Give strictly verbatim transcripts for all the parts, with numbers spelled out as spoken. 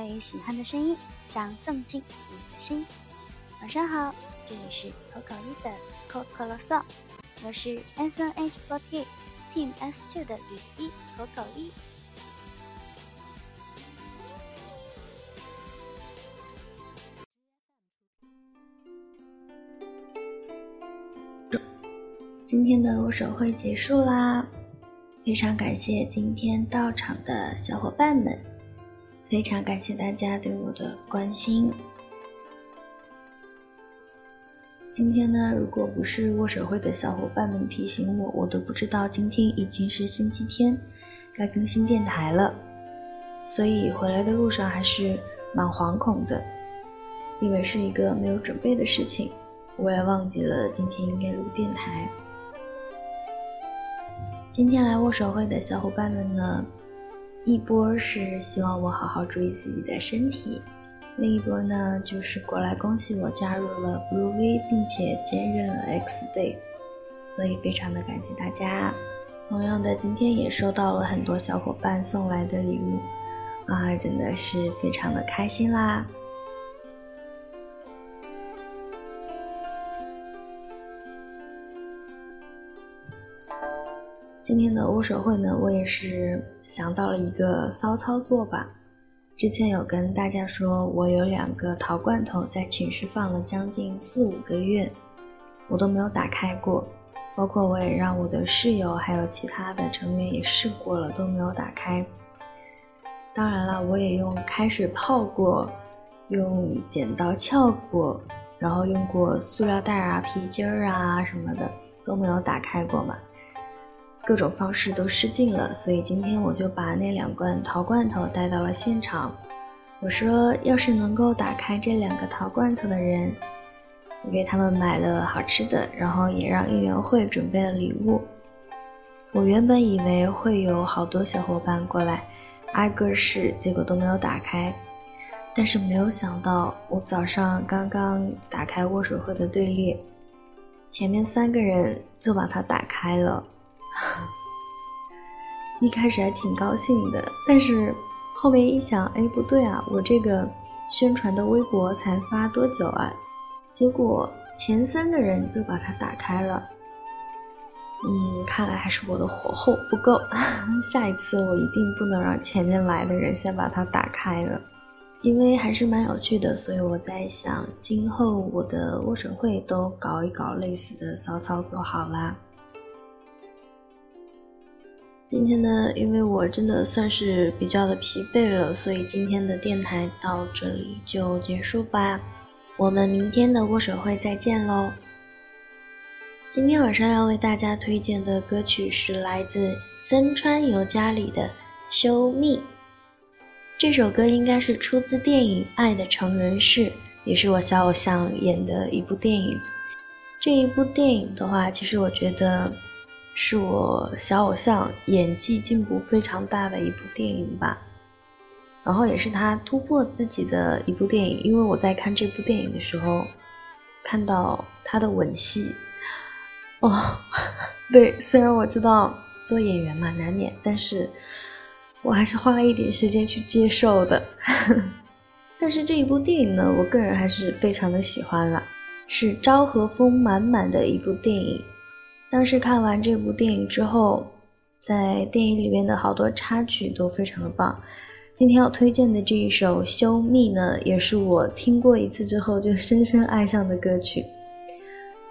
最喜欢的声音，想送进你的心。晚上好，这里是 K O K O 一的 KOKORO SONG， 我是 S N H 四十八 Team S 二 的雨衣 KOKORO。今天的握手会结束啦，非常感谢今天到场的小伙伴们，非常感谢大家对我的关心。今天呢，如果不是握手会的小伙伴们提醒我，我都不知道今天已经是星期天，该更新电台了，所以回来的路上还是蛮惶恐的，因为是一个没有准备的事情，我也忘记了今天应该录电台。今天来握手会的小伙伴们呢，一波是希望我好好注意自己的身体，另一波呢就是过来恭喜我加入了 BlueV 并且兼任了 X Day， 所以非常的感谢大家。同样的，今天也收到了很多小伙伴送来的礼物啊，真的是非常的开心啦。今天的握手会呢，我也是想到了一个骚操作吧。之前有跟大家说，我有两个陶罐头在寝室放了将近四五个月，我都没有打开过，包括我也让我的室友还有其他的成员也试过了，都没有打开。当然了，我也用开水泡过，用剪刀撬过，然后用过塑料袋啊、皮筋儿啊什么的，都没有打开过嘛。各种方式都试尽了，所以今天我就把那两罐陶罐头带到了现场。我说，要是能够打开这两个陶罐头的人，我给他们买了好吃的，然后也让应援会准备了礼物。我原本以为会有好多小伙伴过来挨个试，结果都没有打开。但是没有想到，我早上刚刚打开握手会的队列，前面三个人就把它打开了。一开始还挺高兴的，但是后面一想，哎，不对啊，我这个宣传的微博才发多久啊，结果前三个人就把它打开了。嗯，看来还是我的火候不够，下一次我一定不能让前面来的人先把它打开了。因为还是蛮有趣的，所以我在想，今后我的握手会都搞一搞类似的骚操作好啦。今天呢，因为我真的算是比较的疲惫了，所以今天的电台到这里就结束吧，我们明天的握手会再见咯。今天晚上要为大家推荐的歌曲是来自森川由佳里的 Show Me， 这首歌应该是出自电影《爱的成人式》，也是我小偶像演的一部电影。这一部电影的话，其实我觉得是我小偶像演技进步非常大的一部电影吧，然后也是他突破自己的一部电影。因为我在看这部电影的时候，看到他的吻戏，哦，对，虽然我知道做演员嘛难免，但是我还是花了一点时间去接受的。但是这一部电影呢，我个人还是非常的喜欢了，是昭和风满满的一部电影。当时看完这部电影之后，在电影里面的好多插曲都非常的棒。今天要推荐的这一首《Show Me》呢，也是我听过一次之后就深深爱上的歌曲。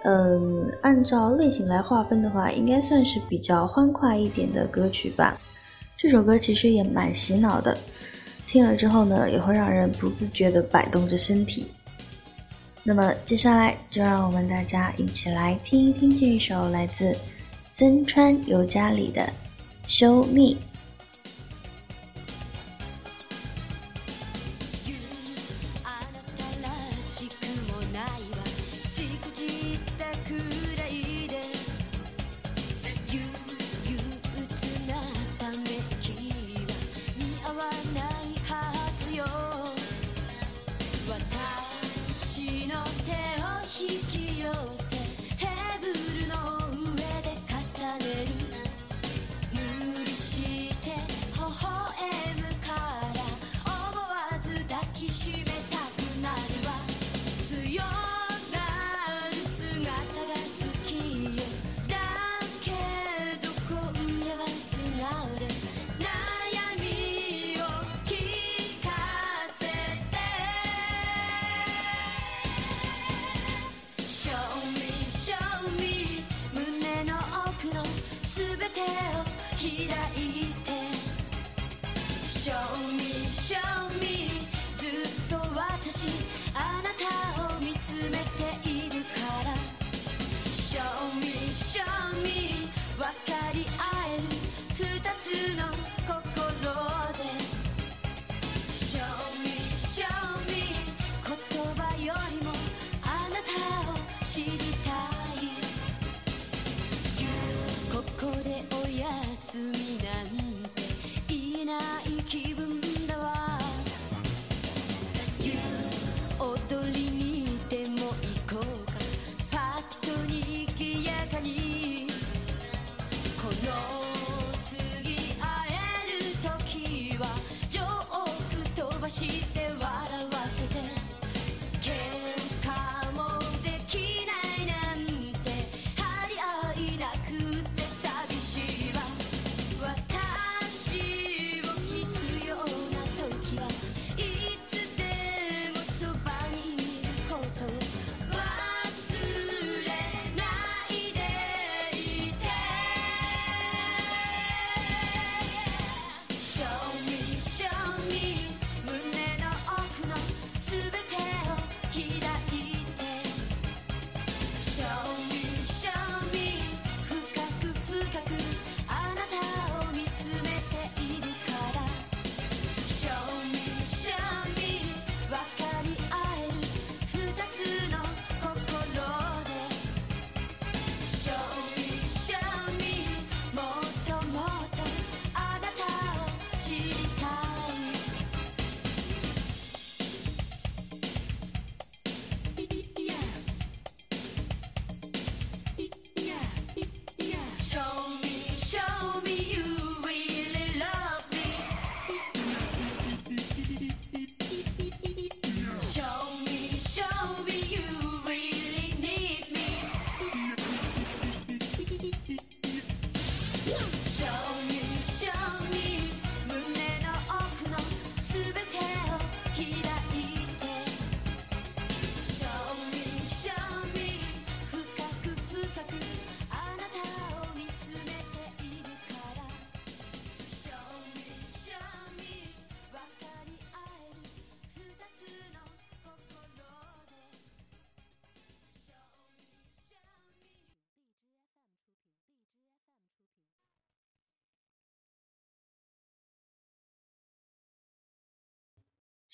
嗯，按照类型来划分的话，应该算是比较欢快一点的歌曲吧。这首歌其实也蛮洗脑的，听了之后呢，也会让人不自觉地摆动着身体。那么接下来就让我们大家一起来听一听这一首来自森川由佳里的 Show Me。無理して微笑むから思わず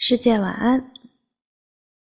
世界晚安，